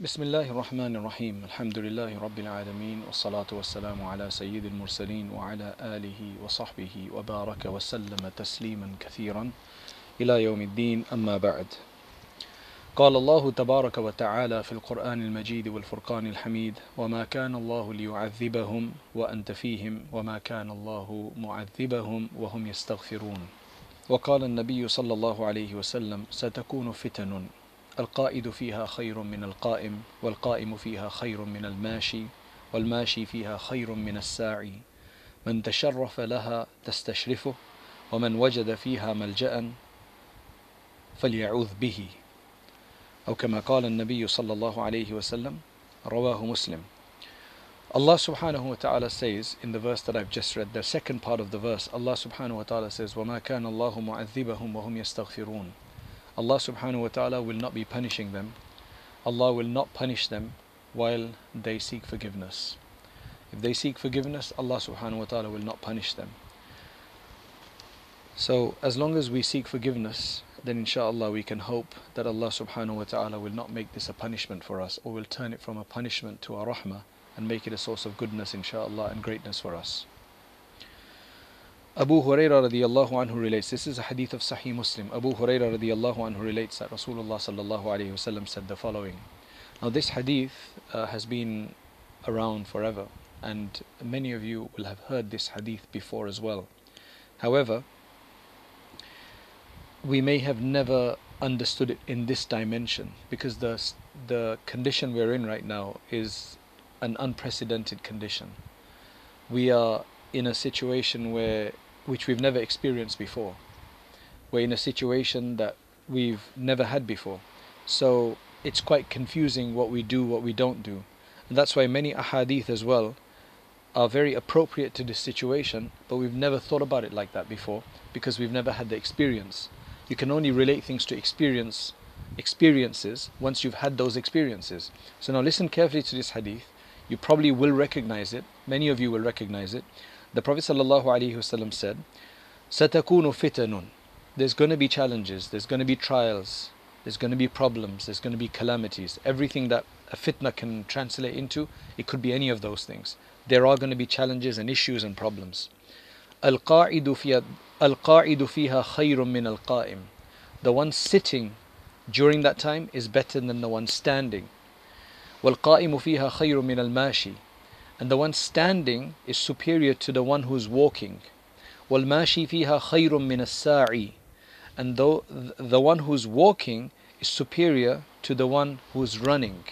Bismillahir Rahmanir Rahim. Alhamdulillahi Rabbil Alameen. Wassalatu wassalamu ala Sayyidil Mursaleen wa ala alihi wa sahbihi wa baraka wa sallama tasliman kathiran ila yawmiddin amma ba'd. قال الله تبارك وتعالى في القرآن المجيد والفرقان الحميد وما كان الله ليعذبهم وأنت فيهم وما كان الله معذبهم وهم يستغفرون وقال النبي صلى الله عليه وسلم ستكون فتن القائد فيها خير من القائم والقائم فيها خير من الماشي والماشي فيها خير من الساعي من تشرف لها تستشرفه ومن وجد فيها ملجأ فليعوذ به أو كما قال النبي صلى الله عليه وسلم رواه مسلم. Allah subhanahu wa ta'ala says in the verse that I've just read, the second part of the verse, Allah subhanahu wa ta'ala says وَمَا كَانَ اللَّهُ مُعَذِّبَهُمْ وَهُمْ يَسْتَغْفِرُونَ. Allah subhanahu wa ta'ala will not be punishing them. Allah will not punish them while they seek forgiveness. If they seek forgiveness, Allah subhanahu wa ta'ala will not punish them. So as long as we seek forgiveness, then inshallah we can hope that Allah subhanahu wa ta'ala will not make this a punishment for us, or will turn it from a punishment to a rahmah and make it a source of goodness inshallah and greatness for us. Abu Hurairah radiyallahu anhu relates, this is a hadith of Sahih Muslim, Abu Hurairah radiyallahu anhu relates that Rasulullah sallallahu alayhi wasallam said the following. Now this hadith has been around forever, and many of you will have heard this hadith before as well. However, we may have never understood it in this dimension, because the condition we're in right now is an unprecedented condition. We are in a situation which we've never experienced before. We're in a situation that we've never had before. So it's quite confusing what we do, what we don't do. And that's why many ahadith as well are very appropriate to this situation, but we've never thought about it like that before, because we've never had the experience. You can only relate things to experiences once you've had those experiences. So now listen carefully to this hadith. You probably will recognize it. Many of you will recognize it. The Prophet ﷺ said, "Satakunu fitanun." There's going to be challenges. There's going to be trials. There's going to be problems. There's going to be calamities. Everything that a fitna can translate into, it could be any of those things. There are going to be challenges and issues and problems. Al-qa'idu fiha khayrun min al-qa'im. The one sitting during that time is better than the one standing. Wal-qa'imu fiha khayrun min al-mashi. And the one standing is superior to the one who's walking. Wal-mashi fiha khayrun min al-sa'i. And the one who's walking is superior to the one who's running.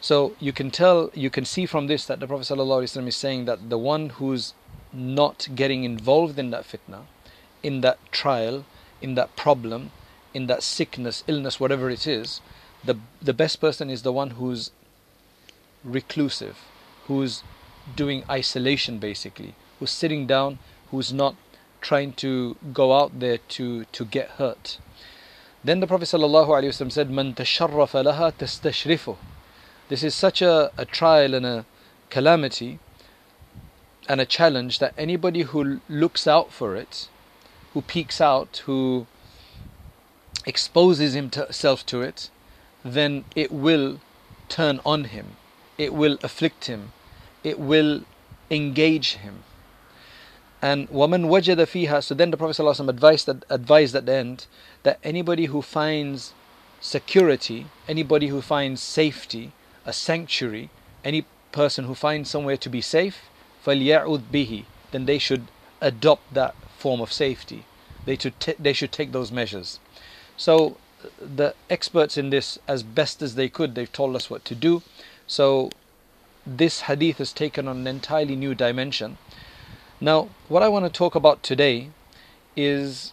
So you can tell, you can see from this that the Prophet ﷺ is saying that the one who's not getting involved in that fitna, in that trial, in that problem, in that sickness, illness, whatever it is, the best person is the one who's reclusive, who's doing isolation basically, who's sitting down, who's not trying to go out there to get hurt. Then the Prophet ﷺ said, "Man tasharrafa laha tastashrifuh." This is such a trial and a calamity and a challenge that anybody who looks out for it, who peeks out, who exposes himself to it, then it will turn on him, it will afflict him, it will engage him. And وَمَنْ وَجَدَ فِيهَا, so then the Prophet ﷺ advised at the end that anybody who finds security, anybody who finds safety, a sanctuary, any person who finds somewhere to be safe, فَلْيَعُذْ بِهِ, then they should adopt that form of safety. They should take those measures. So the experts in this, as best as they could, they've told us what to do. So this hadith has taken on an entirely new dimension. Now, what I want to talk about today is,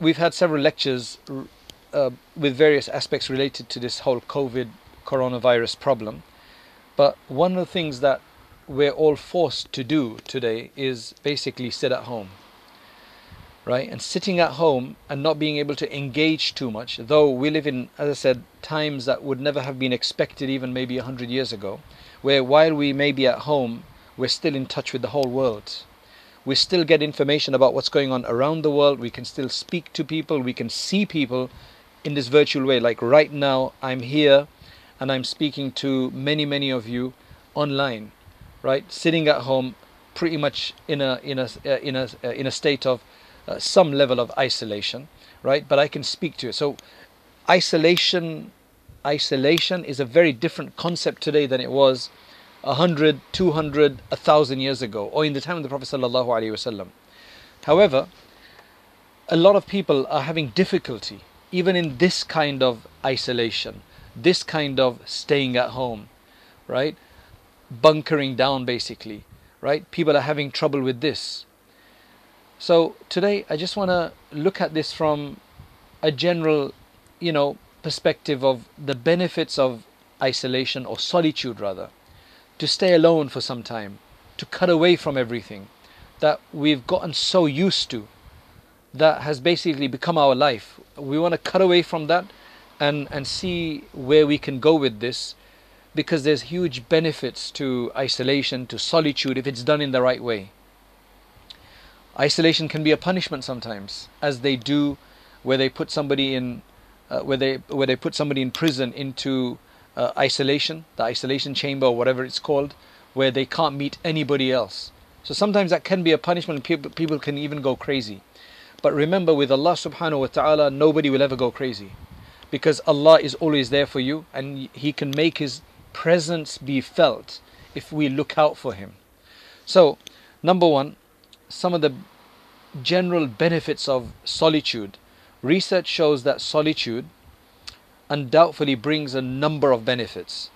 we've had several lectures with various aspects related to this whole COVID coronavirus problem, but one of the things that we're all forced to do today is basically sit at home, right? And sitting at home and not being able to engage too much, though we live in, as I said, times that would never have been expected even maybe 100 years ago, where while we may be at home, we're still in touch with the whole world. We still get information about what's going on around the world. We can still speak to people, we can see people in this virtual way. Like right now, I'm here and I'm speaking to many of you online, right? Sitting at home, pretty much in a state of some level of isolation, right? But I can speak to you. So, isolation is a very different concept today than it was 100, 200, 1,000 years ago, or in the time of the Prophet ﷺ. However, a lot of people are having difficulty, even in this kind of isolation, this kind of staying at home, right? Bunkering down, basically, right? People are having trouble with this. So today, I just want to look at this from a general, perspective of the benefits of isolation, or solitude rather. To stay alone for some time, to cut away from everything that we've gotten so used to, that has basically become our life. We want to cut away from that and see where we can go with this, because there's huge benefits to isolation, to solitude, if it's done in the right way. Isolation can be a punishment sometimes, as they do where they put somebody in where they put somebody in prison into isolation, the isolation chamber or whatever it's called, where they can't meet anybody else. So sometimes that can be a punishment. People can even go crazy. But remember, with Allah subhanahu wa ta'ala, nobody will ever go crazy, because Allah is always there for you, and He can make His presence be felt if we look out for Him. So, number one, some of the general benefits of solitude. Research shows that solitude undoubtedly brings a number of benefits,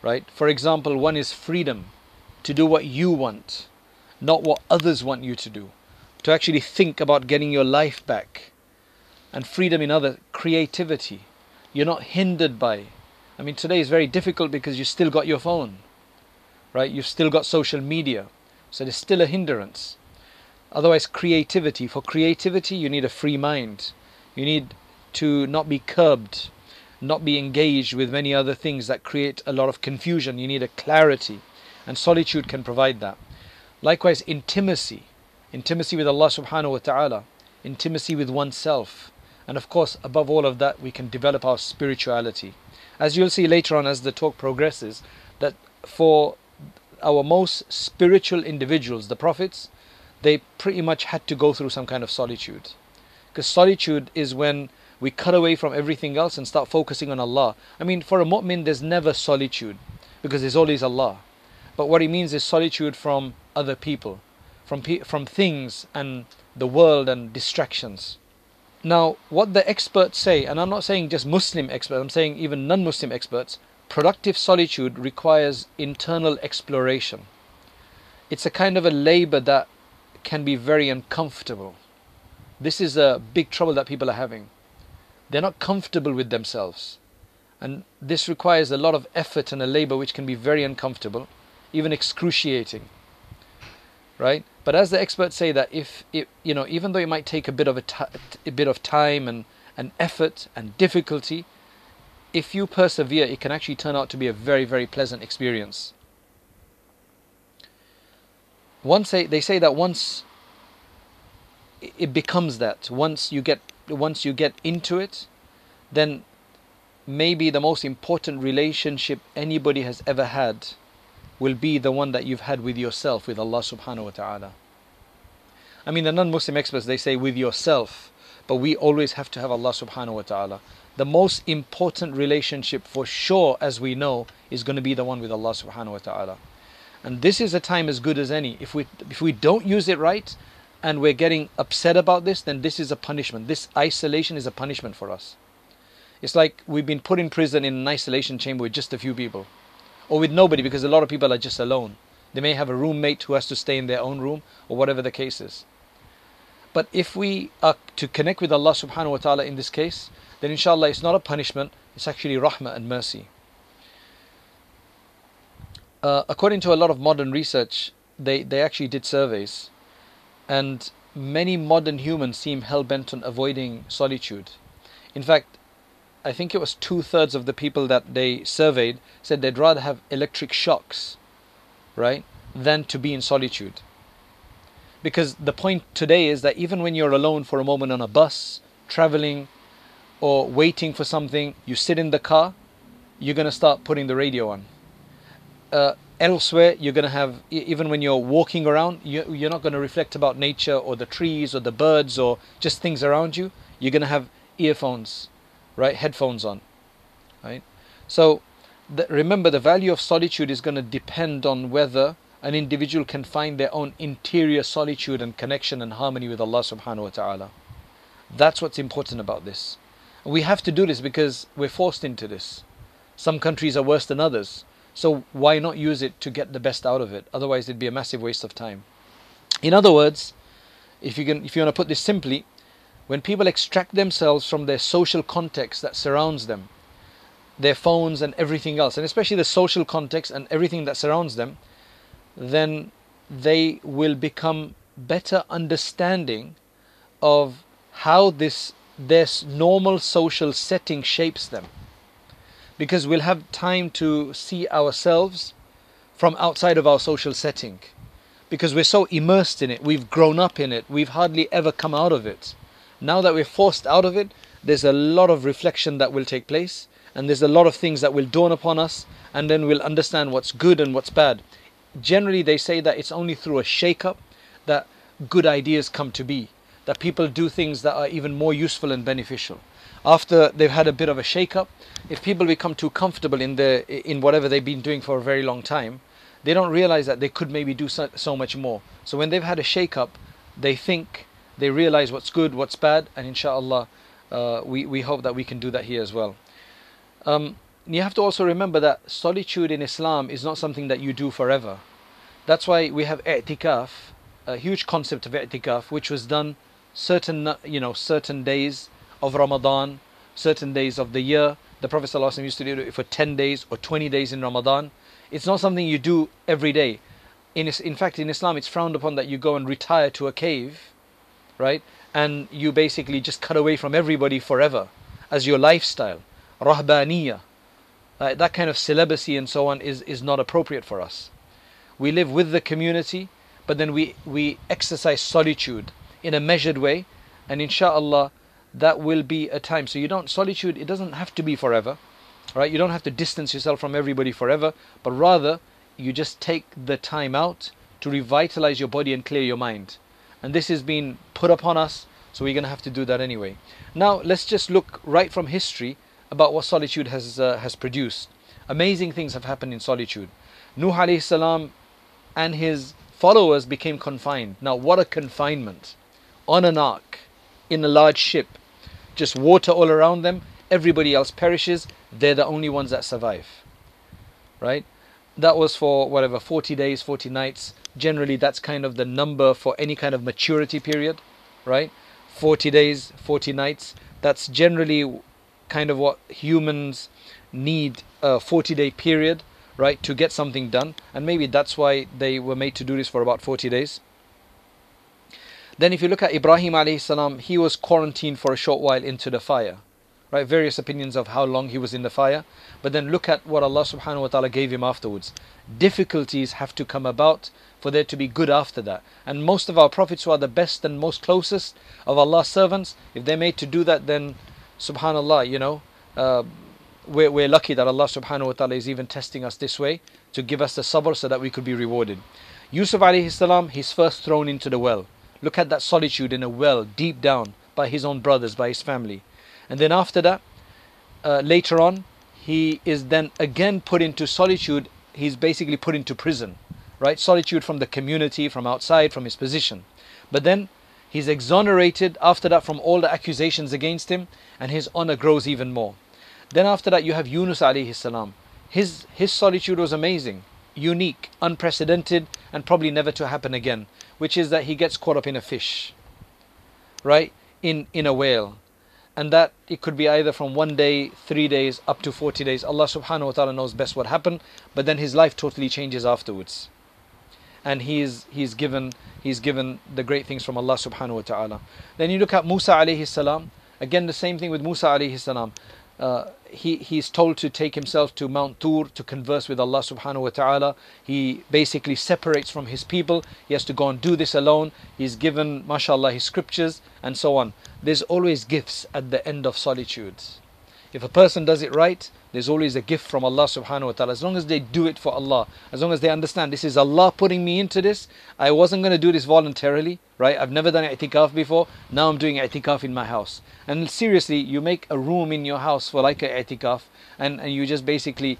right? For example, one is freedom to do what you want, not what others want you to do, to actually think about getting your life back, and freedom in other creativity. You're not hindered by, today is very difficult because you still got your phone, right? You've still got social media, so there's still a hindrance. Otherwise, creativity. For creativity, you need a free mind. You need to not be curbed, not be engaged with many other things that create a lot of confusion. You need a clarity, and solitude can provide that. Likewise, intimacy. Intimacy with Allah subhanahu wa ta'ala, intimacy with oneself, and of course, above all of that, we can develop our spirituality. As you'll see later on as the talk progresses, that for our most spiritual individuals, the prophets, they pretty much had to go through some kind of solitude, because solitude is when we cut away from everything else and start focusing on Allah. For a mu'min, there's never solitude, because there's always Allah. But what he means is solitude from other people, from things and the world and distractions. Now, what the experts say, and I'm not saying just Muslim experts, I'm saying even non-Muslim experts, productive solitude requires internal exploration. It's a kind of a labor that can be very uncomfortable. This is a big trouble that people are having. They're not comfortable with themselves. And this requires a lot of effort and a labor which can be very uncomfortable, even excruciating, right? But as the experts say, that if it, even though it might take a bit of time and effort and difficulty, if you persevere, it can actually turn out to be a very pleasant experience. They say that once it becomes that, once you get into it, then maybe the most important relationship anybody has ever had will be the one that you've had with yourself, with Allah subhanahu wa ta'ala. The non-Muslim experts, they say with yourself, but we always have to have Allah subhanahu wa ta'ala. The most important relationship for sure, as we know, is going to be the one with Allah subhanahu wa ta'ala. And this is a time as good as any. If we don't use it right, and we're getting upset about this, then this is a punishment. This isolation is a punishment for us. It's like we've been put in prison in an isolation chamber with just a few people, or with nobody, because a lot of people are just alone. They may have a roommate who has to stay in their own room, or whatever the case is. But if we are to connect with Allah subhanahu wa ta'ala in this case, then inshallah it's not a punishment, it's actually rahmah and mercy. According to a lot of modern research, they actually did surveys, and many modern humans seem hell-bent on avoiding solitude. In fact, I think it was 2/3 of the people that they surveyed said they'd rather have electric shocks, right, than to be in solitude. Because the point today is that even when you're alone for a moment on a bus, traveling, or waiting for something, you sit in the car, you're going to start putting the radio on. Elsewhere, you're going to have, even when you're walking around, you're not going to reflect about nature or the trees or the birds or just things around you. You're going to have earphones, right? Headphones on, right? So remember, the value of solitude is going to depend on whether an individual can find their own interior solitude and connection and harmony with Allah subhanahu wa ta'ala. That's what's important about this. We have to do this because we're forced into this. Some countries are worse than others. So why not use it to get the best out of it? Otherwise it'd be a massive waste of time. In other words, if you want to put this simply, when people extract themselves from their social context that surrounds them, their phones and everything else, and especially the social context and everything that surrounds them, then they will become better understanding of how this normal social setting shapes them. Because we'll have time to see ourselves from outside of our social setting. Because we're so immersed in it, we've grown up in it, we've hardly ever come out of it. Now that we're forced out of it, there's a lot of reflection that will take place, and there's a lot of things that will dawn upon us, and then we'll understand what's good and what's bad. Generally, they say that it's only through a shake-up that good ideas come to be, that people do things that are even more useful and beneficial. After they've had a bit of a shake-up, if people become too comfortable in whatever they've been doing for a very long time, they don't realize that they could maybe do so much more. So when they've had a shake-up, they think, they realize what's good, what's bad, and inshallah, we hope that we can do that here as well. You have to also remember that solitude in Islam is not something that you do forever. That's why we have i'tikaf, a huge concept of i'tikaf, which was done certain days of Ramadan, certain days of the year. The Prophet ﷺ used to do it for 10 days or 20 days in Ramadan. It's not something you do every day. In fact, in Islam, it's frowned upon that you go and retire to a cave, right? And you basically just cut away from everybody forever as your lifestyle. Rahbaniyah, that kind of celibacy and so on is not appropriate for us. We live with the community, but then we exercise solitude in a measured way, and inshallah, that will be a time. So solitude, it doesn't have to be forever, right? You don't have to distance yourself from everybody forever, but rather you just take the time out to revitalize your body and clear your mind. And this has been put upon us, so we're going to have to do that anyway. Now let's just look right from history about what solitude has produced. Amazing things have happened in solitude. Nuh alayhi salam and his followers became confined. Now what a confinement, on an ark, in a large ship, just water all around them, everybody else perishes, they're the only ones that survive, right? That was for 40 days, 40 nights. Generally that's kind of the number for any kind of maturity period, right? 40 days, 40 nights, that's generally kind of what humans need, a 40-day period, right, to get something done. And maybe that's why they were made to do this for about 40 days. Then if you look at Ibrahim alayhi salam, he was quarantined for a short while into the fire, right? Various opinions of how long he was in the fire, but then look at what Allah subhanahu wa ta'ala gave him afterwards. Difficulties have to come about for there to be good after that. And most of our prophets, who are the best and most closest of Allah's servants, if they're made to do that, then subhanallah, we're lucky that Allah subhanahu wa ta'ala is even testing us this way to give us the sabr so that we could be rewarded. Yusuf alayhi salam, he's first thrown into the well. Look at that solitude in a well, deep down, by his own brothers, by his family. And then after that, later on, he is then again put into solitude. He's basically put into prison, right? Solitude from the community, from outside, from his position. But then he's exonerated after that from all the accusations against him, and his honor grows even more. Then after that you have Yunus alayhi salam. His solitude was amazing, unique, unprecedented, and probably never to happen again, which is that he gets caught up in a fish, right? In a whale. And that it could be either from 1 day, 3 days, up to 40 days. Allah subhanahu wa ta'ala knows best what happened, but then his life totally changes afterwards. And he's given the great things from Allah subhanahu wa ta'ala. Then you look at Musa alayhi salam. Again, the same thing with Musa alayhi salam. He's told to take himself to Mount Tur to converse with Allah subhanahu wa ta'ala. He basically separates from his people. He has to go and do this alone. He's given, mashallah, his scriptures and so on. There's always gifts at the end of solitude. If a person does it right, there's always a gift from Allah subhanahu wa ta'ala. As long as they do it for Allah, as long as they understand this is Allah putting me into this, I wasn't going to do this voluntarily, right? I've never done i'tikaf before, now I'm doing i'tikaf in my house. And seriously, you make a room in your house for like a i'tikaf, and you just basically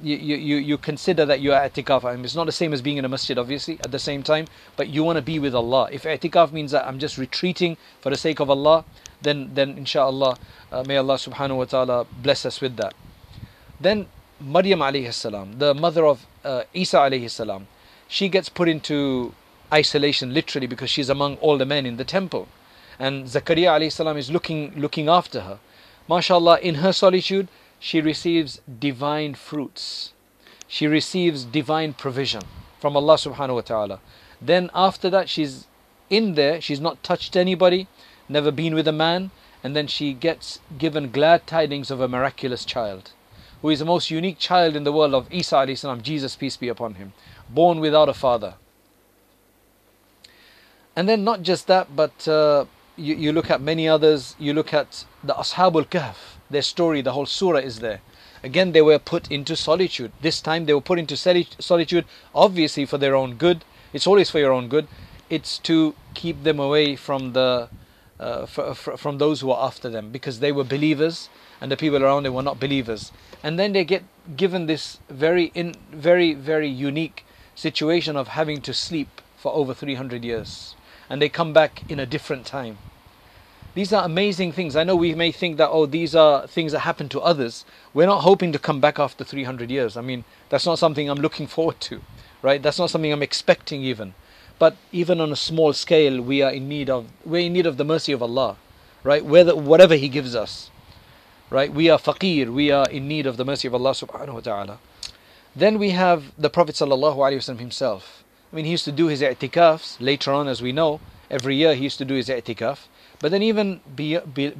you consider that you are i'tikaf. I mean, it's not the same as being in a masjid, obviously, at the same time, but you want to be with Allah. If i'tikaf means that I'm just retreating for the sake of Allah, then inshallah, may Allah subhanahu wa ta'ala bless us with that. Then Maryam alayhi salam, the mother of Isa alayhi salam, she gets put into isolation literally because she's among all the men in the temple, and Zakaria alayhi salam is looking after her. MashaAllah, in her solitude she receives divine fruits, she receives divine provision from Allah subhanahu wa ta'ala. Then after that, she's in there, she's not touched anybody, never been with a man, and then she gets given glad tidings of a miraculous child, who is the most unique child in the world of Isa alayhi salam, Jesus peace be upon him, born without a father. And then not just that, but you look at many others. You look at the Ashabul Kahf, their story, the whole surah is there. Again, they were put into solitude. This time they were put into solitude, obviously for their own good. It's always for your own good. It's to keep them away from the from those who are after them, because they were believers and the people around them were not believers. And then they get given this very, very unique situation of having to sleep for over 300 years, and they come back in a different time. These are amazing things. I know we may think that, oh, these are things that happen to others. We're not hoping to come back after 300 years. I mean, that's not something I'm looking forward to, right? That's not something I'm expecting even. But even on a small scale, we are in need of the mercy of Allah, right? Whatever He gives us, right? We are faqir, we are in need of the mercy of Allah subhanahu wa ta'ala. Then we have the Prophet sallallahu alaihi wasallam himself. I mean, he used to do his i'tikafs later on, as we know. Every year he used to do his i'tikaf. But then even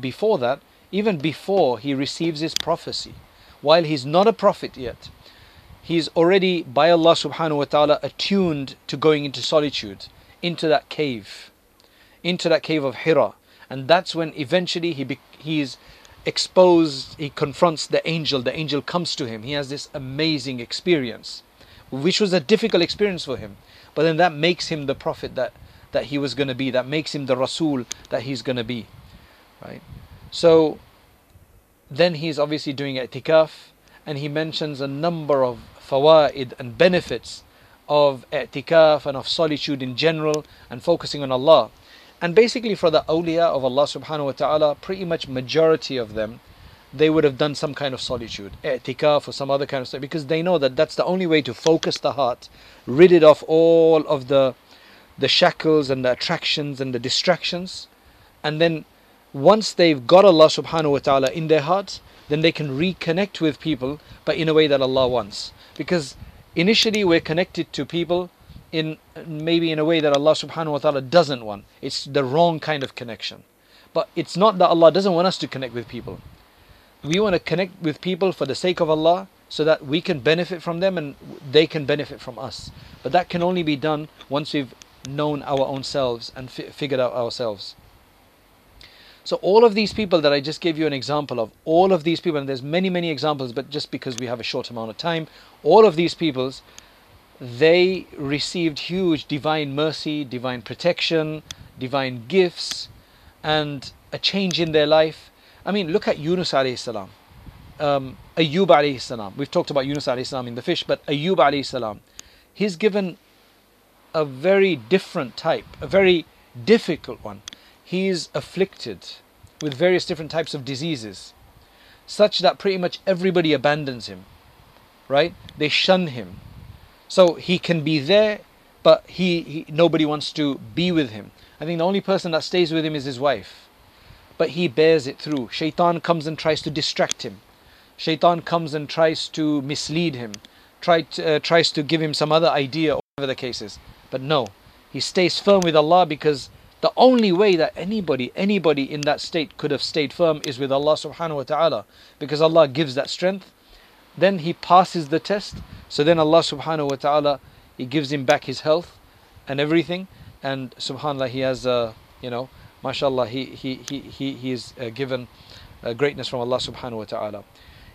before that, even before he receives his prophecy, while he's not a prophet yet, he's already by Allah subhanahu wa ta'ala attuned to going into solitude, into that cave of Hira. And that's when eventually he is exposed, he confronts the angel comes to him. He has this amazing experience, which was a difficult experience for him. But then that makes him the prophet that he was going to be, that makes him the Rasul that he's going to be, right? So then he's obviously doing i'tikaf, and he mentions a number of fawaid and benefits of i'tikaf and of solitude in general, and focusing on Allah. And basically for the awliya of Allah subhanahu wa ta'ala, pretty much majority of them, they would have done some kind of solitude, i'tikaf or some other kind of stuff, because they know that that's the only way to focus the heart, rid it of all of the shackles and the attractions and the distractions. And then once they've got Allah subhanahu wa ta'ala in their hearts, then they can reconnect with people, but in a way that Allah wants. Because initially we're connected to people maybe in a way that Allah subhanahu wa ta'ala doesn't want. It's the wrong kind of connection. But it's not that Allah doesn't want us to connect with people. We want to connect with people for the sake of Allah, so that we can benefit from them and they can benefit from us. But that can only be done once we've known our own selves and figured out ourselves. So all of these people that I just gave you an example of, all of these people, and there's many examples, but just because we have a short amount of time, all of these peoples, they received huge divine mercy, divine protection, divine gifts, and a change in their life. I mean, look at Yunus alayhi salam, Ayyub alayhi salam. We've talked about Yunus alayhi salam in the fish, but Ayyub alayhi salam, he's given a very different type, a very difficult one. He is afflicted with various different types of diseases, such that pretty much everybody abandons him, right? They shun him. So he can be there, but nobody wants to be with him. I think the only person that stays with him is his wife. But he bears it through. Shaitan comes and tries to distract him. Shaitan comes and tries to mislead him, tries to give him some other idea, or whatever the case is. But no, he stays firm with Allah, because the only way that anybody in that state could have stayed firm is with Allah subhanahu wa ta'ala, because Allah gives that strength. Then he passes the test, so then Allah subhanahu wa ta'ala, He gives him back his health and everything, and subhanallah, he has, mashallah, he is given greatness from Allah subhanahu wa ta'ala.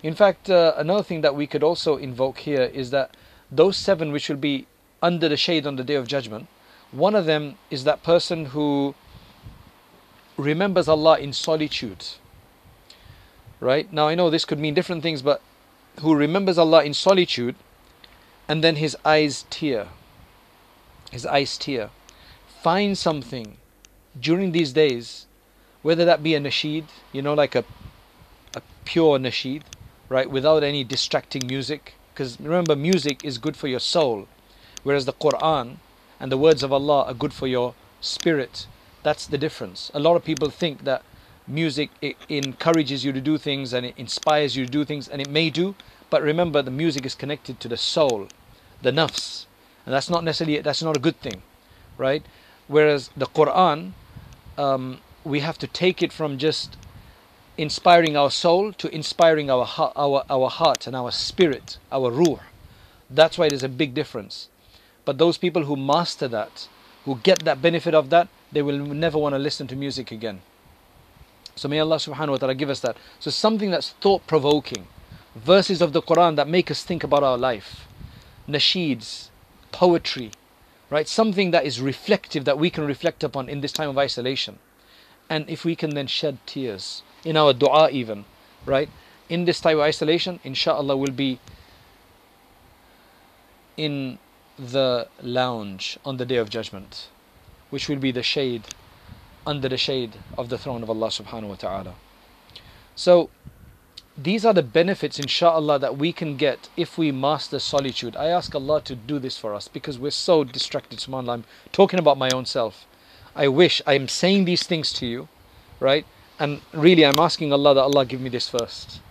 In fact, another thing that we could also invoke here is that those seven which will be under the shade on the Day of Judgment, one of them is that person who remembers Allah in solitude. Right? Now I know this could mean different things, but who remembers Allah in solitude and then his eyes tear. His eyes tear. Find something during these days, whether that be a nasheed, you know, like a pure nasheed, right, without any distracting music. Because remember, music is good for your soul, whereas the Quran and the words of Allah are good for your spirit. That's the difference. A lot of people think that music, it encourages you to do things and it inspires you to do things, and it may do, but remember, the music is connected to the soul, the nafs, and that's not necessarily, that's not a good thing, right? Whereas the Quran, we have to take it from just inspiring our soul to inspiring our heart and our spirit, our ruh. That's why there's a big difference. But those people who master that, who get that benefit of that, they will never want to listen to music again. So may Allah subhanahu wa ta'ala give us that. So something that's thought-provoking, verses of the Quran that make us think about our life, nasheeds, poetry, right? Something that is reflective, that we can reflect upon in this time of isolation. And if we can then shed tears in our dua even, right? In this time of isolation, inshallah, we'll be in the lounge on the Day of Judgment, which will be the shade, under the shade of the throne of Allah subhanahu wa ta'ala. So these are the benefits, inshallah, that we can get if we master solitude. I ask Allah to do this for us, because we're so distracted, subhanAllah. I'm talking about my own self. I wish, I'm saying these things to you, right? And really I'm asking Allah that Allah give me this first,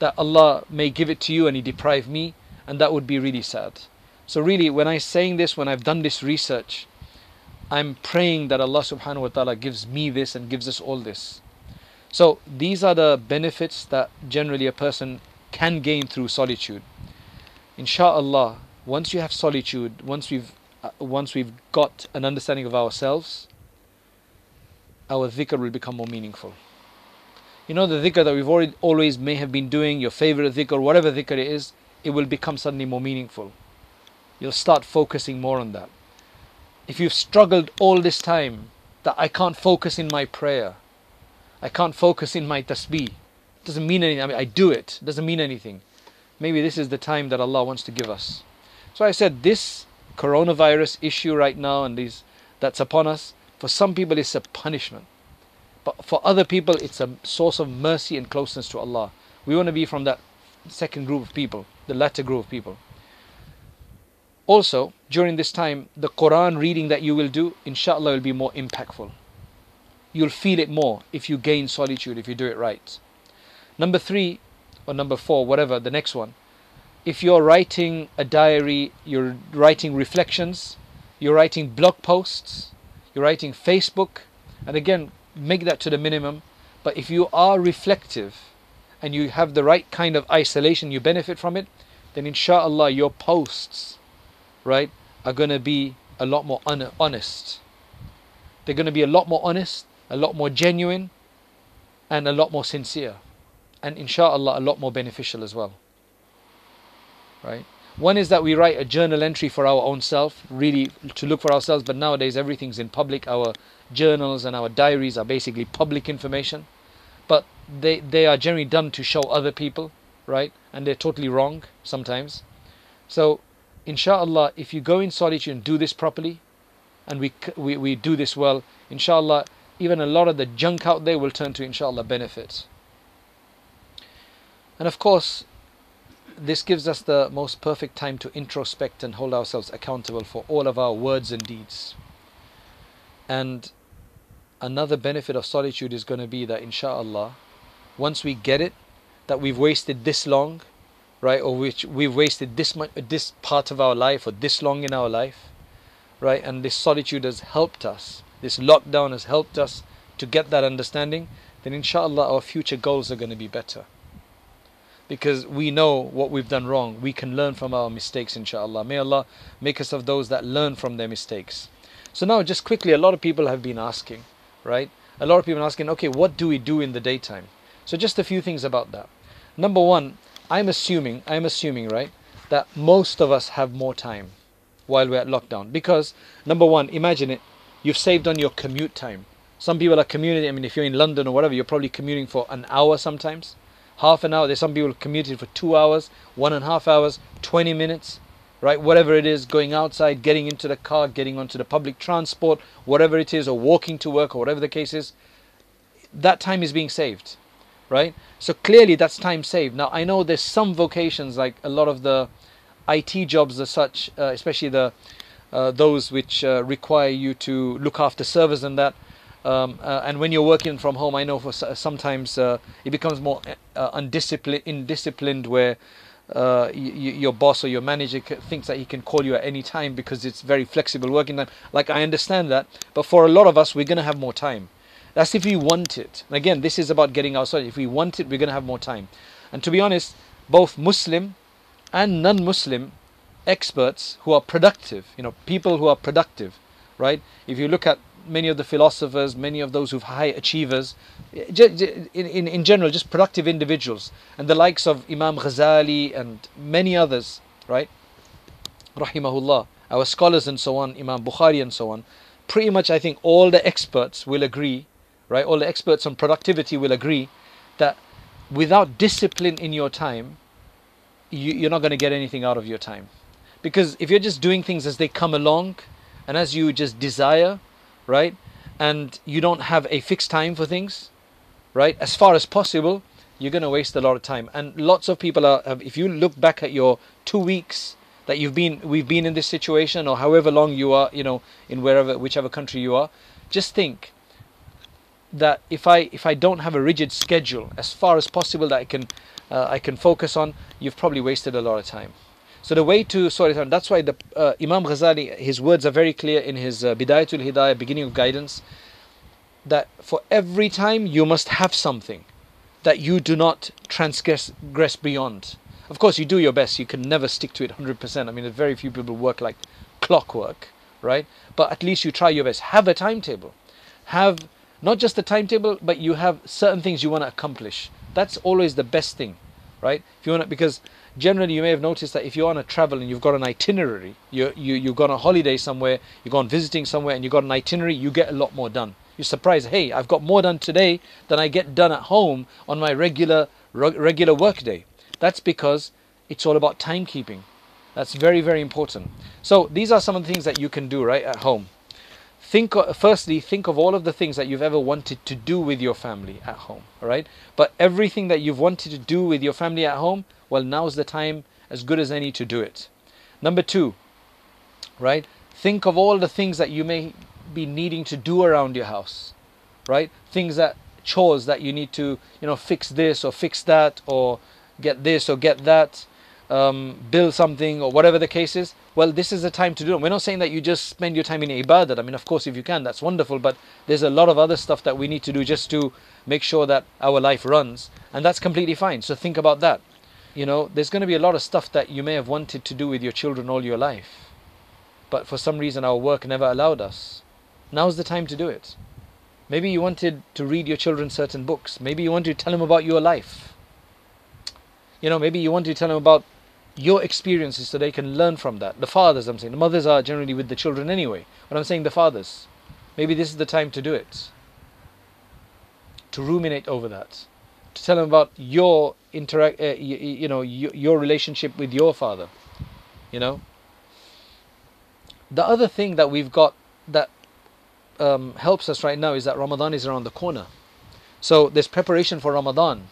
that Allah may give it to you and He deprive me, and that would be really sad. So really, when I'm saying this, when I've done this research, I'm praying that Allah subhanahu wa ta'ala gives me this and gives us all this. So these are the benefits that generally a person can gain through solitude. Insha'Allah, once you have solitude, once we've got an understanding of ourselves, our dhikr will become more meaningful. You know, the dhikr that we've already, always may have been doing, your favorite dhikr, whatever dhikr it is, it will become suddenly more meaningful. You'll start focusing more on that. If you've struggled all this time that I can't focus in my prayer, I can't focus in my tasbih, it doesn't mean anything. I mean, I do it, it doesn't mean anything. Maybe this is the time that Allah wants to give us. So I said, this coronavirus issue right now and these that's upon us, for some people it's a punishment, but for other people it's a source of mercy and closeness to Allah. We want to be from that second group of people, the latter group of people. Also, during this time, the Quran reading that you will do, inshallah, will be more impactful. You'll feel it more if you gain solitude, if you do it right. Number three, or number four, whatever, the next one. If you're writing a diary, you're writing reflections, you're writing blog posts, you're writing Facebook, and again, make that to the minimum. But if you are reflective and you have the right kind of isolation, you benefit from it, then inshallah, your posts, right, are going to be a lot more honest. They're going to be a lot more honest, a lot more genuine, and a lot more sincere, and inshallah a lot more beneficial as well, right? One is that we write a journal entry for our own self, really to look for ourselves, but nowadays everything's in public. Our journals and our diaries are basically public information, but they are generally done to show other people, right? And they're totally wrong sometimes. So inshallah, if you go in solitude and do this properly, and we do this well, inshallah, even a lot of the junk out there will turn to, inshallah, benefits. And of course, this gives us the most perfect time to introspect and hold ourselves accountable for all of our words and deeds. And another benefit of solitude is going to be that, inshallah, once we get it, that we've wasted this long, right, or which we've wasted this much, this part of our life, or this long in our life, right, and this solitude has helped us, this lockdown has helped us to get that understanding, then inshallah our future goals are going to be better, because we know what we've done wrong. We can learn from our mistakes, inshallah. May Allah make us of those that learn from their mistakes. So now, just quickly, a lot of people have been asking, right, okay, what do we do in the daytime? So just a few things about that. Number one, I'm assuming, right, that most of us have more time while we're at lockdown. Because, number one, imagine it, you've saved on your commute time. Some people are commuting, I mean, if you're in London or whatever, you're probably commuting for an hour sometimes, half an hour. There's some people commuting for 2 hours, 1.5 hours, 20 minutes, right? Whatever it is, going outside, getting into the car, getting onto the public transport, whatever it is, or walking to work or whatever the case is, that time is being saved, right? So clearly that's time saved. Now, I know there's some vocations, like a lot of the IT jobs as such, especially those which require you to look after servers and that. And when you're working from home, I know for sometimes it becomes more indisciplined, where your boss or your manager thinks that he can call you at any time because it's very flexible working time. Like, I understand that, but for a lot of us, we're going to have more time. That's if we want it. And again, this is about getting outside. If we want it, we're going to have more time. And to be honest, both Muslim and non-Muslim experts who are productive, you know, people who are productive, right? If you look at many of the philosophers, many of those who've high achievers, in general, just productive individuals, and the likes of Imam Ghazali and many others, right? Rahimahullah, our scholars and so on, Imam Bukhari and so on. Pretty much, I think all the experts will agree, right? All the experts on productivity will agree that without discipline in your time, you're not going to get anything out of your time. Because if you're just doing things as they come along and as you just desire, right, and you don't have a fixed time for things, right, as far as possible, you're going to waste a lot of time. And lots of people are, if you look back at your 2 weeks that we've been in this situation, or however long you are, you know, in whichever country you are, just think that if I don't have a rigid schedule as far as possible that I can focus on, you've probably wasted a lot of time. So the way to sort it out, that's why the Imam Ghazali, his words are very clear in his Bidayatul Hidayah, beginning of guidance, that for every time you must have something that you do not transgress beyond. Of course, you do your best. You can never stick to it 100%. I mean, very few people work like clockwork, right? But at least you try your best. Have a timetable. Have not just a timetable, but you have certain things you want to accomplish. That's always the best thing, right? If you want to, because generally you may have noticed that if you're on a travel and you've got an itinerary, you've gone on holiday somewhere, you've gone visiting somewhere and you've got an itinerary, you get a lot more done. You're surprised, hey, I've got more done today than I get done at home on my regular work day. That's because it's all about timekeeping. That's very, very important. So these are some of the things that you can do right at home. Firstly, think of all of the things that you've ever wanted to do with your family at home, all right? But everything that you've wanted to do with your family at home, well, now's the time as good as any to do it. Number two, right? Think of all the things that you may be needing to do around your house, right? Chores that you need to, you know, fix this or fix that, or get this or get that, build something or whatever the case is. Well, this is the time to do it. We're not saying that you just spend your time in ibadat. I mean, of course, if you can, that's wonderful. But there's a lot of other stuff that we need to do just to make sure that our life runs. And that's completely fine. So think about that. You know, there's going to be a lot of stuff that you may have wanted to do with your children all your life, but for some reason our work never allowed us. Now's the time to do it. Maybe you wanted to read your children certain books. Maybe you want to tell them about your life. You know, maybe you want to tell them about your experiences so they can learn from that. The fathers, I'm saying. The mothers are generally with the children anyway. But I'm saying the fathers. Maybe this is the time to do it. To ruminate over that. To tell them about your your relationship with your father, you know. The other thing that we've got that helps us right now is that Ramadan is around the corner. So there's preparation for Ramadan,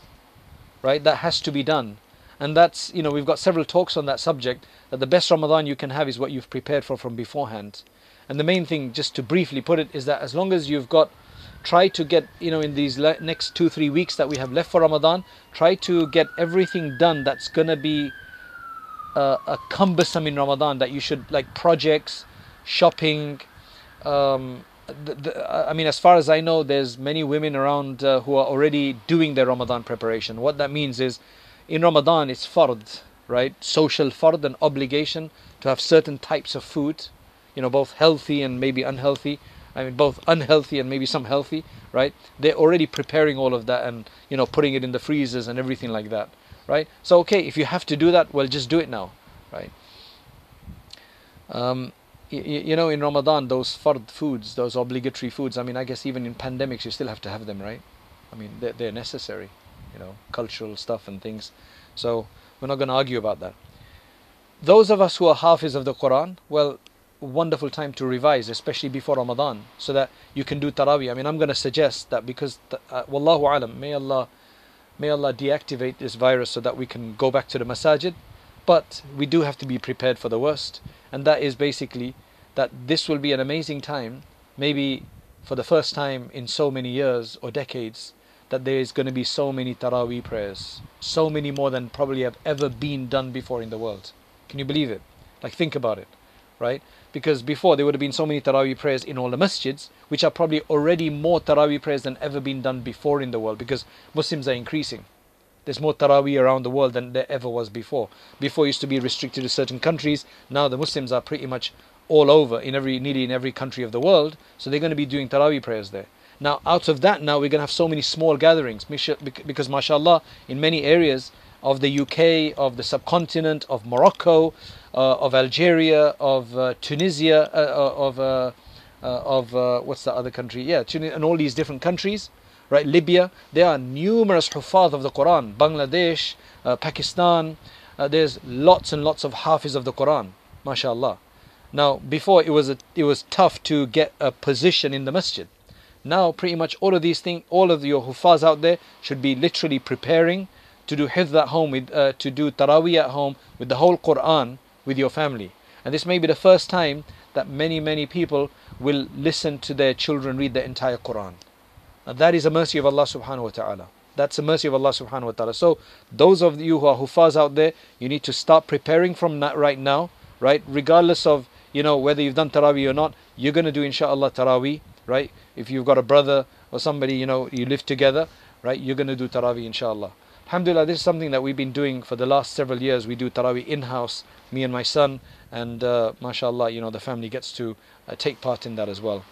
right? That has to be done. And that's, you know, we've got several talks on that subject, that the best Ramadan you can have is what you've prepared for from beforehand. And the main thing, just to briefly put it, is that as long as you've got, try to get, you know, in these next 2-3 weeks that we have left for Ramadan, try to get everything done that's going to be cumbersome in Ramadan, that you should, like projects, shopping. I mean, as far as I know, there's many women around who are already doing their Ramadan preparation. What that means is, in Ramadan, it's fard, right? Social fard, an obligation to have certain types of food, you know, both healthy and maybe unhealthy, I mean, both unhealthy and maybe some healthy, right? They're already preparing all of that and, you know, putting it in the freezers and everything like that, right? So, okay, if you have to do that, well, just do it now, right? You know, in Ramadan, those fard foods, those obligatory foods, I mean, I guess even in pandemics, you still have to have them, right? I mean, they're necessary, you know, cultural stuff and things. So we're not going to argue about that. Those of us who are hafiz of the Quran, well, wonderful time to revise, especially before Ramadan, so that you can do Taraweeh. I mean, I'm going to suggest that because, Wallahu alam, may Allah deactivate this virus so that we can go back to the masajid. But we do have to be prepared for the worst. And that is basically that this will be an amazing time, maybe for the first time in so many years or decades, that there is going to be so many Taraweeh prayers, so many more than probably have ever been done before in the world. Can you believe it? Like, think about it, right? Because before there would have been so many Taraweeh prayers in all the masjids, which are probably already more Taraweeh prayers than ever been done before in the world, because Muslims are increasing. There's more Taraweeh around the world than there ever was before. Before it used to be restricted to certain countries. Now the Muslims are pretty much all over, nearly in every country of the world. So they're going to be doing Taraweeh prayers there. Now, out of that, now we're going to have so many small gatherings. Because, mashallah, in many areas of the UK, of the subcontinent, of Morocco, of Algeria, of Tunisia, of what's the other country? Yeah, Tunisia, and all these different countries. Right, Libya, there are numerous Huffaz of the Quran, Bangladesh, Pakistan, there's lots and lots of Hafiz of the Quran, mashallah. Now, before it was tough to get a position in the masjid. Now, pretty much all of these things, all of your Huffaz out there should be literally preparing to do Hifz at home, to do Taraweeh at home with the whole Quran with your family. And this may be the first time that many, many people will listen to their children read the entire Quran. And that is a mercy of Allah subhanahu wa ta'ala. That's a mercy of Allah subhanahu wa ta'ala. So those of you who are Huffaz out there, you need to start preparing from right now, right? Regardless of, you know, whether you've done Taraweeh or not, you're going to do inshallah Taraweeh, right? If you've got a brother or somebody, you know, you live together, right? You're going to do Taraweeh inshallah. Alhamdulillah, this is something that we've been doing for the last several years. We do Taraweeh in-house, me and my son. And mashallah, you know, the family gets to take part in that as well.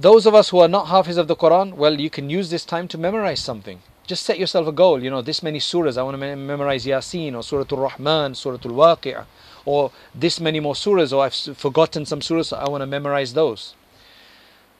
Those of us who are not Hafiz of the Quran, well, you can use this time to memorize something. Just set yourself a goal, you know, this many surahs. I want to memorize Yasin or Surah Al-Rahman, Surah Al-Waqi'ah, or this many more surahs, or I've forgotten some surahs, so I want to memorize those.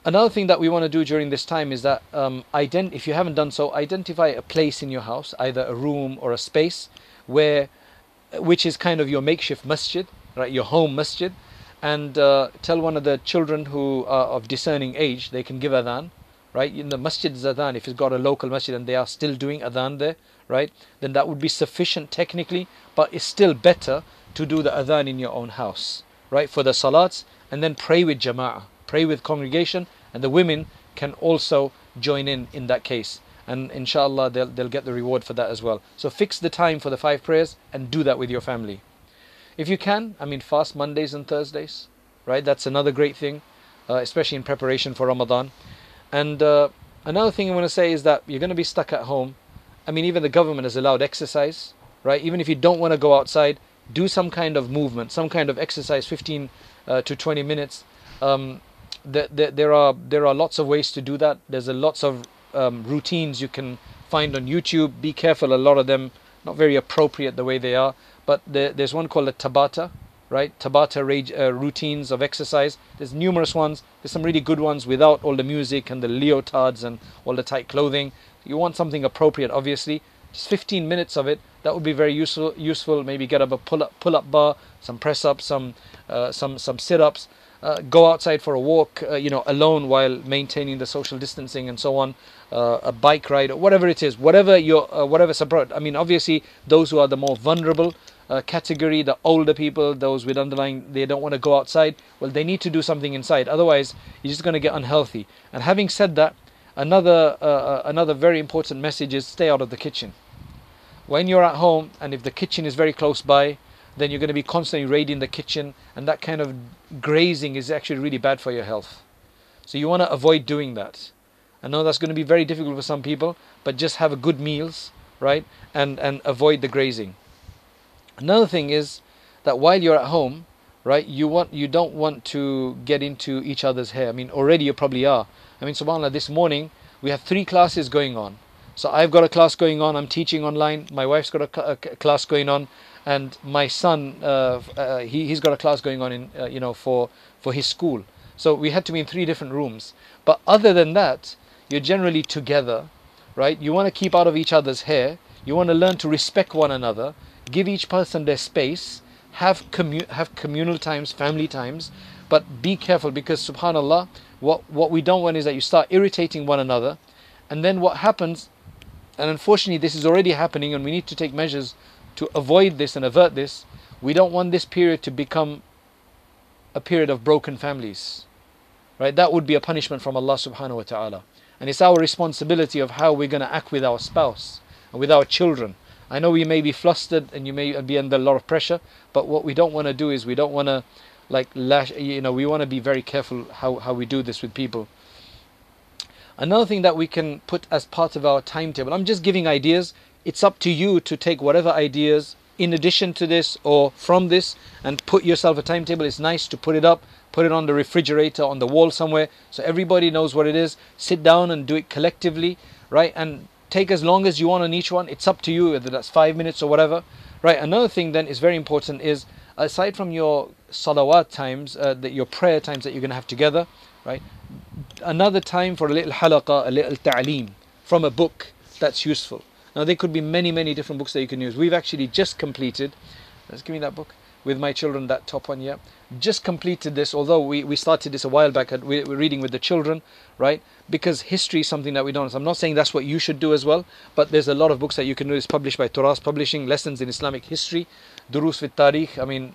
Another thing that we want to do during this time is that, if you haven't done so, identify a place in your house, either a room or a space, which is kind of your makeshift masjid, right, your home masjid. And tell one of the children who are of discerning age, they can give adhan, right? In the masjid's adhan, if it's got a local masjid and they are still doing adhan there, right? Then that would be sufficient technically, but it's still better to do the adhan in your own house, right? For the salats, and then pray with jama'ah, pray with congregation, and the women can also join in that case. And inshallah, they'll get the reward for that as well. So fix the time for the 5 prayers and do that with your family. If you can, I mean, fast Mondays and Thursdays, right? That's another great thing, especially in preparation for Ramadan. And another thing I want to say is that you're going to be stuck at home. I mean, even the government has allowed exercise, right? Even if you don't want to go outside, do some kind of movement, some kind of exercise, 15 to 20 minutes. There are lots of ways to do that. There's lots of routines you can find on YouTube. Be careful, a lot of them, not very appropriate the way they are. But there's one called a Tabata, right? Tabata routines of exercise. There's numerous ones. There's some really good ones without all the music and the leotards and all the tight clothing. You want something appropriate, obviously. Just 15 minutes of it. That would be very useful. Maybe get up a pull-up bar, some press-ups, some sit-ups. Go outside for a walk, you know, alone while maintaining the social distancing and so on. A bike ride, or whatever it is. Whatever support. I mean, obviously, those who are the more vulnerable category, the older people, those with underlying, they don't want to go outside. Well, they need to do something inside, otherwise you're just going to get unhealthy. And having said that, another very important message is stay out of the kitchen. When you're at home, and if the kitchen is very close by, then you're going to be constantly raiding the kitchen, and that kind of grazing is actually really bad for your health. So you want to avoid doing that. I know that's going to be very difficult for some people, but just have good meals, right, and avoid the grazing. Another thing is that while you're at home, right? You don't want to get into each other's hair. I mean, already you probably are. I mean, subhanAllah, this morning we have 3 classes going on. So I've got a class going on, I'm teaching online, my wife's got a class going on, and my son, he's got a class going on in, for his school. So we had to be in 3 different rooms. But other than that, you're generally together, right? You want to keep out of each other's hair. You want to learn to respect one another, give each person their space, have communal times, family times, but be careful, because subhanAllah, what we don't want is that you start irritating one another, and then what happens, and unfortunately this is already happening and we need to take measures to avoid this and avert this. We don't want this period to become a period of broken families, right? That would be a punishment from Allah subhanahu wa ta'ala. And it's our responsibility of how we're going to act with our spouse and with our children. I know we may be flustered and you may be under a lot of pressure, but what we don't want to do is we don't want to we want to be very careful how we do this with people. Another thing that we can put as part of our timetable, I'm just giving ideas, it's up to you to take whatever ideas in addition to this or from this and put yourself a timetable. It's nice to put it up, put it on the refrigerator, on the wall somewhere, so everybody knows what it is. Sit down and do it collectively, right? And take as long as you want on each one. It's up to you, whether that's 5 minutes or whatever, right? Another thing then is very important is, aside from your salawat times, your prayer times that you're going to have together, right? Another time for a little halaqah, a little ta'aleem from a book that's useful. Now there could be many different books that you can use. We've actually just completed, let's give me that book, with my children, that top one, yeah. Just completed this, although we started this a while back, we're reading with the children, right? Because history is something that we don't, I'm not saying that's what you should do as well, but there's a lot of books that you can do. It's published by Toras Publishing, Lessons in Islamic History, Durus fit Tariq. I mean,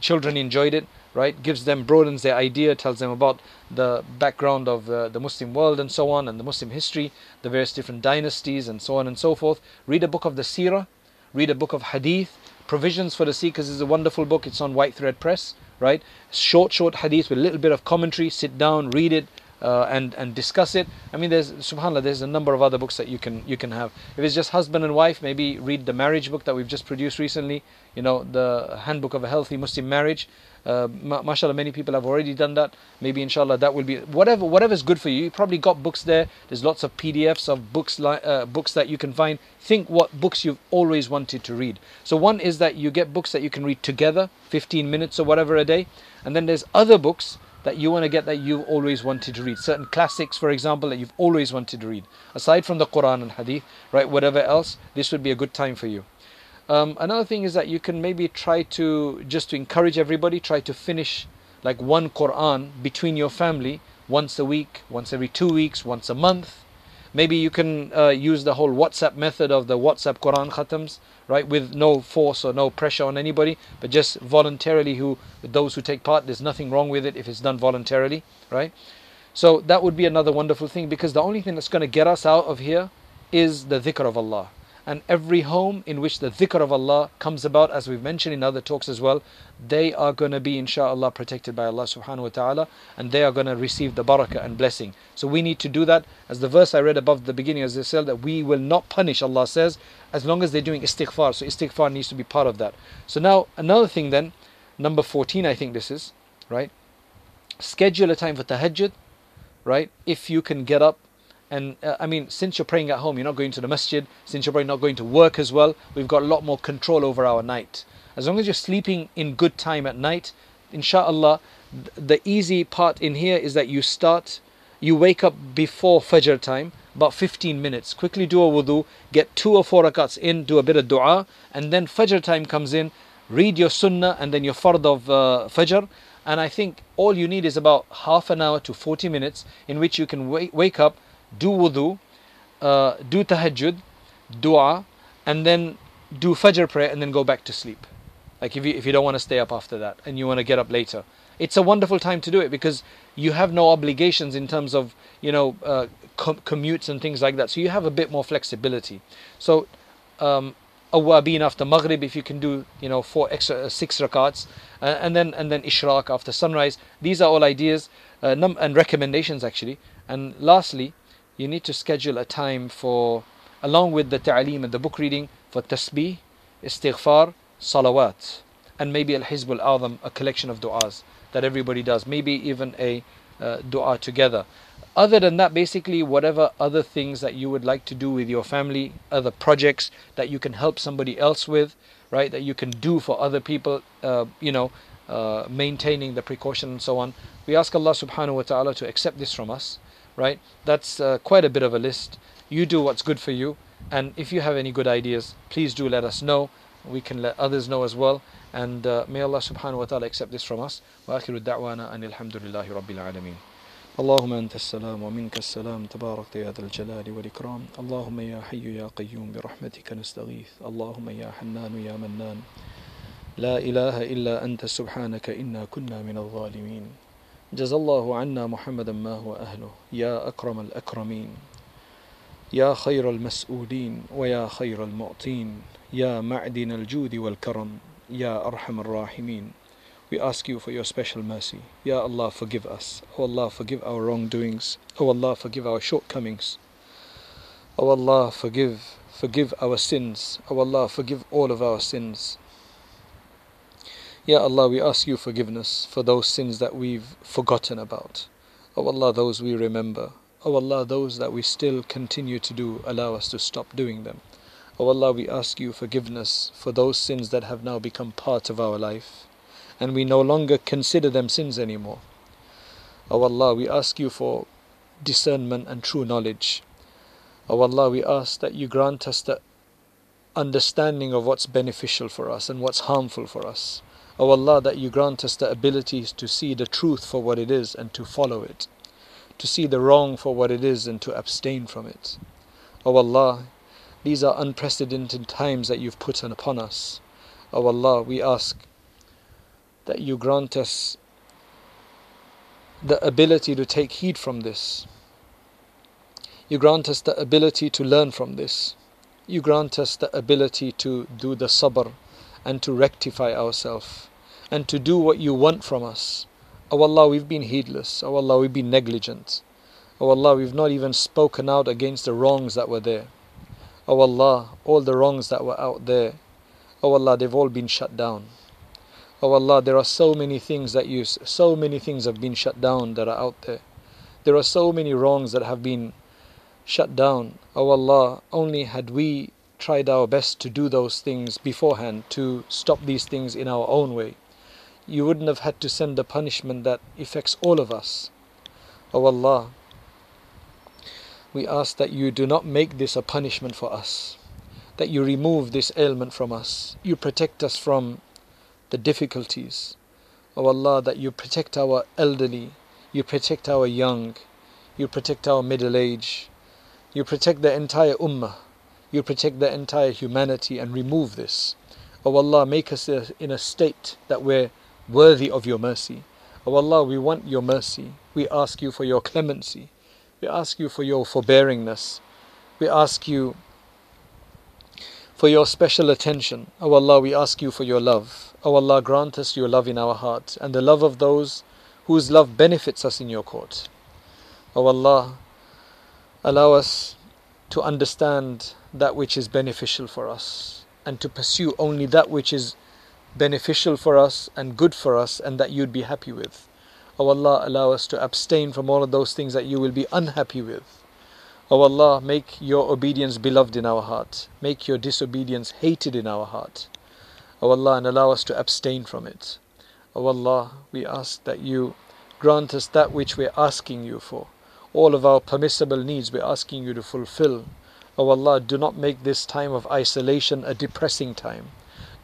children enjoyed it, right? Gives them, broadens their idea, tells them about the background of the Muslim world and so on, and the Muslim history, the various different dynasties and so on and so forth. Read a book of the Seerah, read a book of Hadith. Provisions for the Seekers is a wonderful book. It's on White Thread Press, right? Short Hadith with a little bit of commentary. Sit down, read it, and discuss it. I mean, there's, subhanAllah, there's a number of other books that you can have. If it's just husband and wife, maybe read the marriage book that we've just produced recently. You know, the Handbook of a Healthy Muslim Marriage. MashaAllah, many people have already done that. Maybe inshallah that will be whatever's good for you. You probably got books there. There's lots of PDFs of books, books that you can find. Think what books you've always wanted to read. So one is that you get books that you can read together, 15 minutes or whatever a day, and then there's other books that you want to get that you've always wanted to read. Certain classics, for example, that you've always wanted to read. Aside from the Quran and Hadith, right? Whatever else, this would be a good time for you. Another thing is that you can maybe try to, just to encourage everybody, try to finish like one Quran between your family once a week, once every 2 weeks, once a month. Maybe you can use the whole WhatsApp method of the WhatsApp Quran khatams, right? With no force or no pressure on anybody, but just voluntarily those who take part. There's nothing wrong with it if it's done voluntarily, right? So that would be another wonderful thing, because the only thing that's going to get us out of here is the dhikr of Allah. And every home in which the dhikr of Allah comes about, as we've mentioned in other talks as well, they are going to be insha'Allah protected by Allah subhanahu wa ta'ala, and they are going to receive the barakah and blessing. So we need to do that, as the verse I read above the beginning, as they said, that we will not punish, Allah says, as long as they're doing istighfar. So istighfar needs to be part of that. So now another thing then, number 14 I think this is, right? Schedule a time for tahajjud, right? If you can get up. And I mean, since you're praying at home, you're not going to the masjid, since you're probably not going to work as well, we've got a lot more control over our night. As long as you're sleeping in good time at night, inshallah, the easy part in here is that you wake up before Fajr time, about 15 minutes, quickly do a wudu, get 2 or 4 rakats in, do a bit of dua, and then Fajr time comes in, read your sunnah and then your fard of Fajr. And I think all you need is about half an hour to 40 minutes in which you can wake up, do wudu, do tahajjud, dua, and then do Fajr prayer and then go back to sleep. Like if you don't want to stay up after that and you want to get up later. It's a wonderful time to do it because you have no obligations in terms of, commutes and things like that. So you have a bit more flexibility. So awabeen after maghrib, if you can do 4 extra 6 rakats, and then ishraq after sunrise. These are all ideas and recommendations actually. And lastly, you need to schedule a time for, along with the ta'aleem and the book reading, for tasbih, istighfar, salawat. and maybe Al-Hizb Al-Azam, a collection of du'as that everybody does, maybe even a du'a together. Other than that, basically whatever other things that you would like to do with your family, other projects that you can help somebody else with, right, that you can do for other people, maintaining the precaution and so on. We ask Allah subhanahu wa ta'ala to accept this from us, right? That's quite a bit of a list. You do what's good for you, and if you have any good ideas, please do let us know. We can let others know as well, and may Allah subhanahu wa ta'ala accept this from us. Wa akhiru da'wana anil hamdulillahi rabbil alameen. اللهم أنت السلام ومنك السلام تبارك يا ذا الجلال والإكرام اللهم يا حي يا قيوم برحمتك نستغيث اللهم يا حنان يا منان لا إله إلا أنت سبحانك إنا كنا من الظالمين جزى الله عنا محمدا ما هو أهله يا أكرم الأكرمين يا خير المسؤولين ويا خير المعطين يا معدن الجود والكرم يا أرحم الراحمين. We ask you for your special mercy. Ya Allah, forgive us. O Allah, forgive our wrongdoings. O Allah, forgive our shortcomings. O Allah, forgive our sins. O Allah, forgive all of our sins. Ya Allah, we ask you forgiveness for those sins that we've forgotten about. O Allah, those we remember. O Allah, those that we still continue to do, allow us to stop doing them. O Allah, we ask you forgiveness for those sins that have now become part of our life, and we no longer consider them sins anymore. O Allah, we ask you for discernment and true knowledge. O Allah, we ask that you grant us the understanding of what's beneficial for us and what's harmful for us. O Allah, that you grant us the abilities to see the truth for what it is and to follow it, to see the wrong for what it is and to abstain from it. O Allah, these are unprecedented times that you've put upon us. O Allah, we ask that you grant us the ability to take heed from this. You grant us the ability to learn from this. You grant us the ability to do the sabr and to rectify ourselves and to do what you want from us. O Allah, we've been heedless. O Allah, we've been negligent. O Allah, we've not even spoken out against the wrongs that were there. O Allah, all the wrongs that were out there, O Allah, they've all been shut down. Oh Allah, there are so many things that so many things have been shut down that are out there. There are so many wrongs that have been shut down. Oh Allah, only had we tried our best to do those things beforehand, to stop these things in our own way, you wouldn't have had to send the punishment that affects all of us. Oh Allah, we ask that you do not make this a punishment for us, that you remove this ailment from us, you protect us from the difficulties. O Allah, that you protect our elderly, you protect our young, you protect our middle age, you protect the entire ummah, you protect the entire humanity and remove this. O Allah, make us in a state that we're worthy of your mercy. O Allah, we want your mercy. We ask you for your clemency. We ask you for your forbearingness. We ask you for your special attention. O Allah, we ask you for your love. O Allah, grant us your love in our heart and the love of those whose love benefits us in your court. O Allah, allow us to understand that which is beneficial for us and to pursue only that which is beneficial for us and good for us and that you'd be happy with. O Allah, allow us to abstain from all of those things that you will be unhappy with. O Allah, make your obedience beloved in our heart. Make your disobedience hated in our heart. O Allah, and allow us to abstain from it. O Allah, we ask that you grant us that which we're asking you for. All of our permissible needs we're asking you to fulfill. O Allah, do not make this time of isolation a depressing time.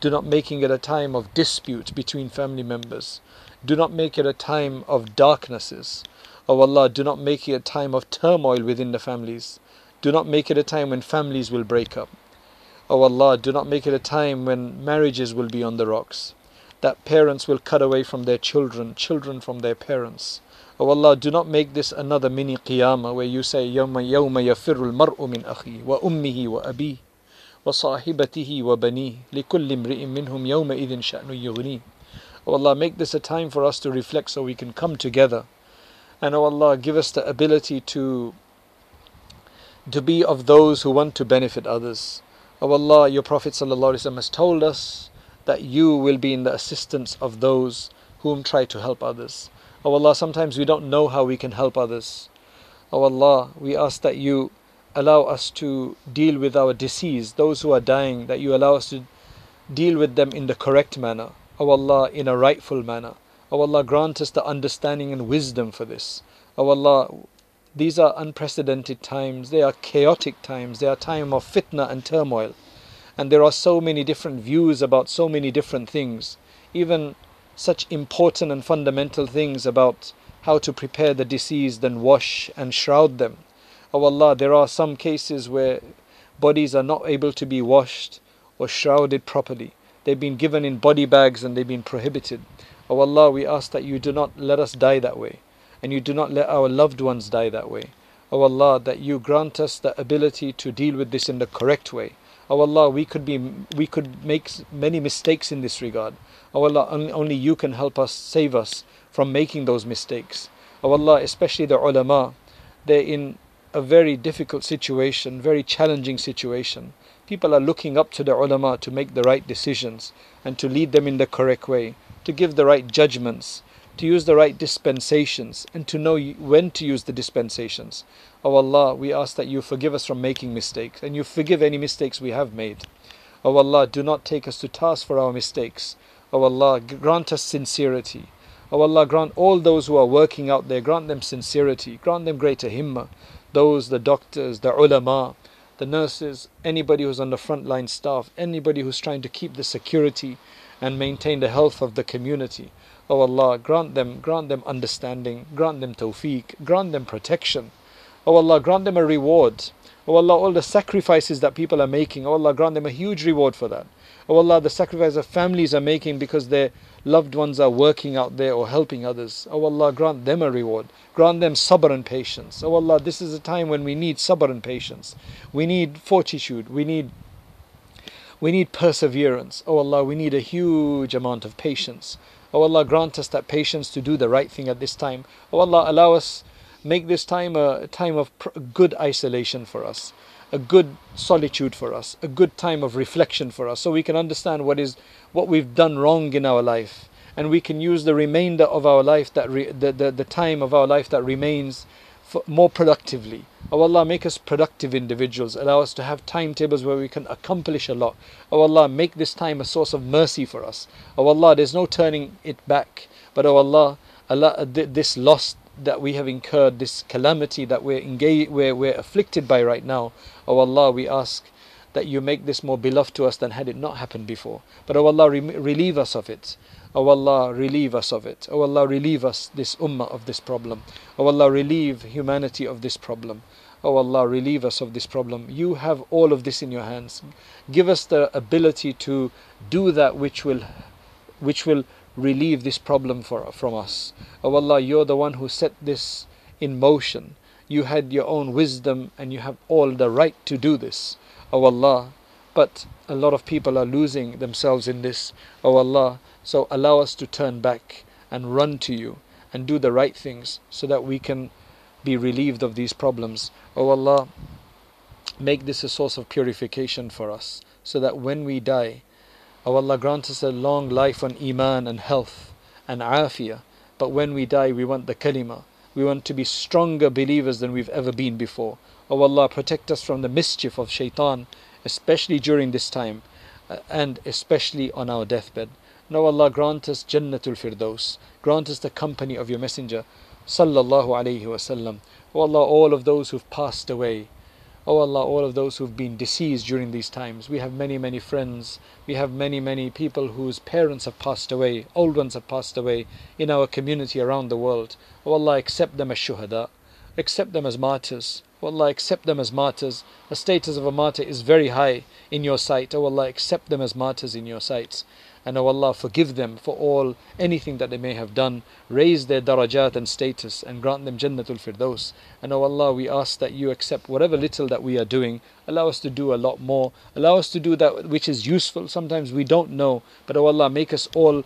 Do not make it a time of dispute between family members. Do not make it a time of darknesses. O Allah, do not make it a time of turmoil within the families. Do not make it a time when families will break up. O Allah, do not make it a time when marriages will be on the rocks, that parents will cut away from their children, children from their parents. O Allah, do not make this another mini qiyamah where you say, يَوْمَ يَفِرُّ الْمَرْءُ مِنْ أَخِيهِ وَأُمِّهِ وَأَبِيهِ وَصَاحِبَتِهِ وَبَنِيهِ لِكُلِّ امْرِئٍ مِّنْهُمْ يَوْمَئِذٍ شَأْنٌ يُغْنِيهِ. O Allah, make this a time for us to reflect so we can come together. And O Allah, give us the ability to be of those who want to benefit others. O Allah, your Prophet ﷺ has told us that you will be in the assistance of those whom try to help others. O Allah, sometimes we don't know how we can help others. O Allah, we ask that you allow us to deal with our deceased, those who are dying, that you allow us to deal with them in the correct manner. O Allah, in a rightful manner. O Allah, grant us the understanding and wisdom for this. O Allah, these are unprecedented times, they are chaotic times, they are time of fitna and turmoil. And there are so many different views about so many different things, even such important and fundamental things about how to prepare the deceased and wash and shroud them. O Allah, there are some cases where bodies are not able to be washed or shrouded properly. They've been given in body bags and they've been prohibited. O Allah, we ask that you do not let us die that way, and you do not let our loved ones die that way. O Allah, that you grant us the ability to deal with this in the correct way. O Allah, we could make many mistakes in this regard. O Allah, only you can help us, save us from making those mistakes. O Allah, especially the ulama, they're in a very difficult situation, very challenging situation. People are looking up to the ulama to make the right decisions and to lead them in the correct way, to give the right judgments, to use the right dispensations, and to know when to use the dispensations. O Allah, we ask that you forgive us from making mistakes, and you forgive any mistakes we have made. O Allah, do not take us to task for our mistakes. O Allah, grant us sincerity. O Allah, grant all those who are working out there, grant them sincerity, grant them greater himmah. Those, the doctors, the ulama, the nurses, anybody who's on the frontline staff, anybody who's trying to keep the security and maintain the health of the community. O Allah, grant them understanding, grant them tawfiq, grant them protection. O Allah, grant them a reward. O Allah, all the sacrifices that people are making, O Allah, grant them a huge reward for that. O Allah, the sacrifice that families are making because their loved ones are working out there or helping others. O Allah, grant them a reward. Grant them sabr and patience. O Allah, this is a time when we need sabr and patience. We need fortitude. We need perseverance. O Allah, we need a huge amount of patience. O Allah, grant us that patience to do the right thing at this time. O Allah, allow us, make this time a time of good isolation for us, a good solitude for us, a good time of reflection for us, so we can understand what we've done wrong in our life, and we can use the remainder of our life, the time of our life that remains, more productively. O Allah, make us productive individuals. Allow us to have timetables where we can accomplish a lot. O Allah, make this time a source of mercy for us. O Allah, there's no turning it back. But O Allah, this loss that we have incurred, this calamity that we're afflicted by right now, O Allah, we ask that you make this more beloved to us than had it not happened before. But O Allah, relieve us of it. O Allah, relieve us of it. O Allah, relieve us, this ummah, of this problem. O Allah, relieve humanity of this problem. O Allah, relieve us of this problem. You have all of this in your hands. Give us the ability to do that which will relieve this problem from us. O Allah, you're the one who set this in motion. You had your own wisdom and you have all the right to do this. O Allah, but a lot of people are losing themselves in this. O Allah, so allow us to turn back and run to you and do the right things so that we can be relieved of these problems. O Allah, make this a source of purification for us so that when we die, O Allah, grant us a long life on iman and health and afiyah. But when we die, we want the kalima. We want to be stronger believers than we've ever been before. O Allah, protect us from the mischief of shaitan, especially during this time and especially on our deathbed. Now Allah, grant us Jannatul Firdaus. Grant us the company of your Messenger, Sallallahu Alaihi Wasallam. O Allah, all of those who've passed away. O Allah, all of those who've been deceased during these times. We have many, many friends. We have many, many people whose parents have passed away, old ones have passed away in our community around the world. O Allah, accept them as shuhada. Accept them as martyrs. O Allah, accept them as martyrs. The status of a martyr is very high in your sight. O Allah, accept them as martyrs in your sights. And O Allah, forgive them for anything that they may have done. Raise their darajat and status and grant them Jannatul Firdaus. And O Allah, we ask that you accept whatever little that we are doing. Allow us to do a lot more. Allow us to do that which is useful. Sometimes we don't know. But O Allah, make us all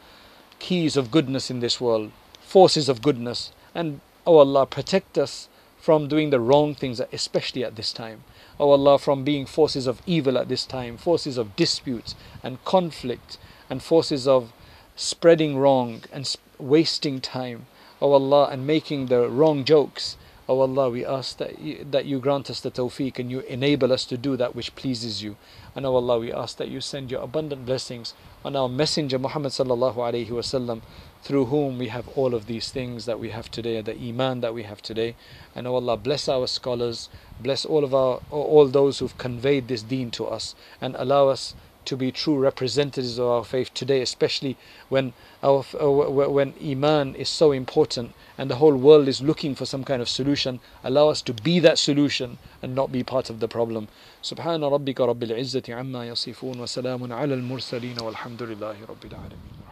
keys of goodness in this world, forces of goodness. And O Allah, protect us from doing the wrong things, especially at this time. O Allah, from being forces of evil at this time, forces of disputes and conflict and forces of spreading wrong and wasting time, O Allah, and making the wrong jokes. O Allah, we ask that you grant us the tawfiq and you enable us to do that which pleases you. And O Allah, we ask that you send your abundant blessings on our messenger Muhammad sallallahu alaihi wasallam, through whom we have all of these things that we have today, the iman that we have today. And O Allah, bless our scholars, bless all those who've conveyed this deen to us, and allow us to be true representatives of our faith today, especially when iman is so important and the whole world is looking for some kind of solution. Allow us to be that solution and not be part of the problem. Subhana rabbika rabbil izzati amma yasifun wa salamun ala al mursaleen walhamdulillahi rabbil alameen.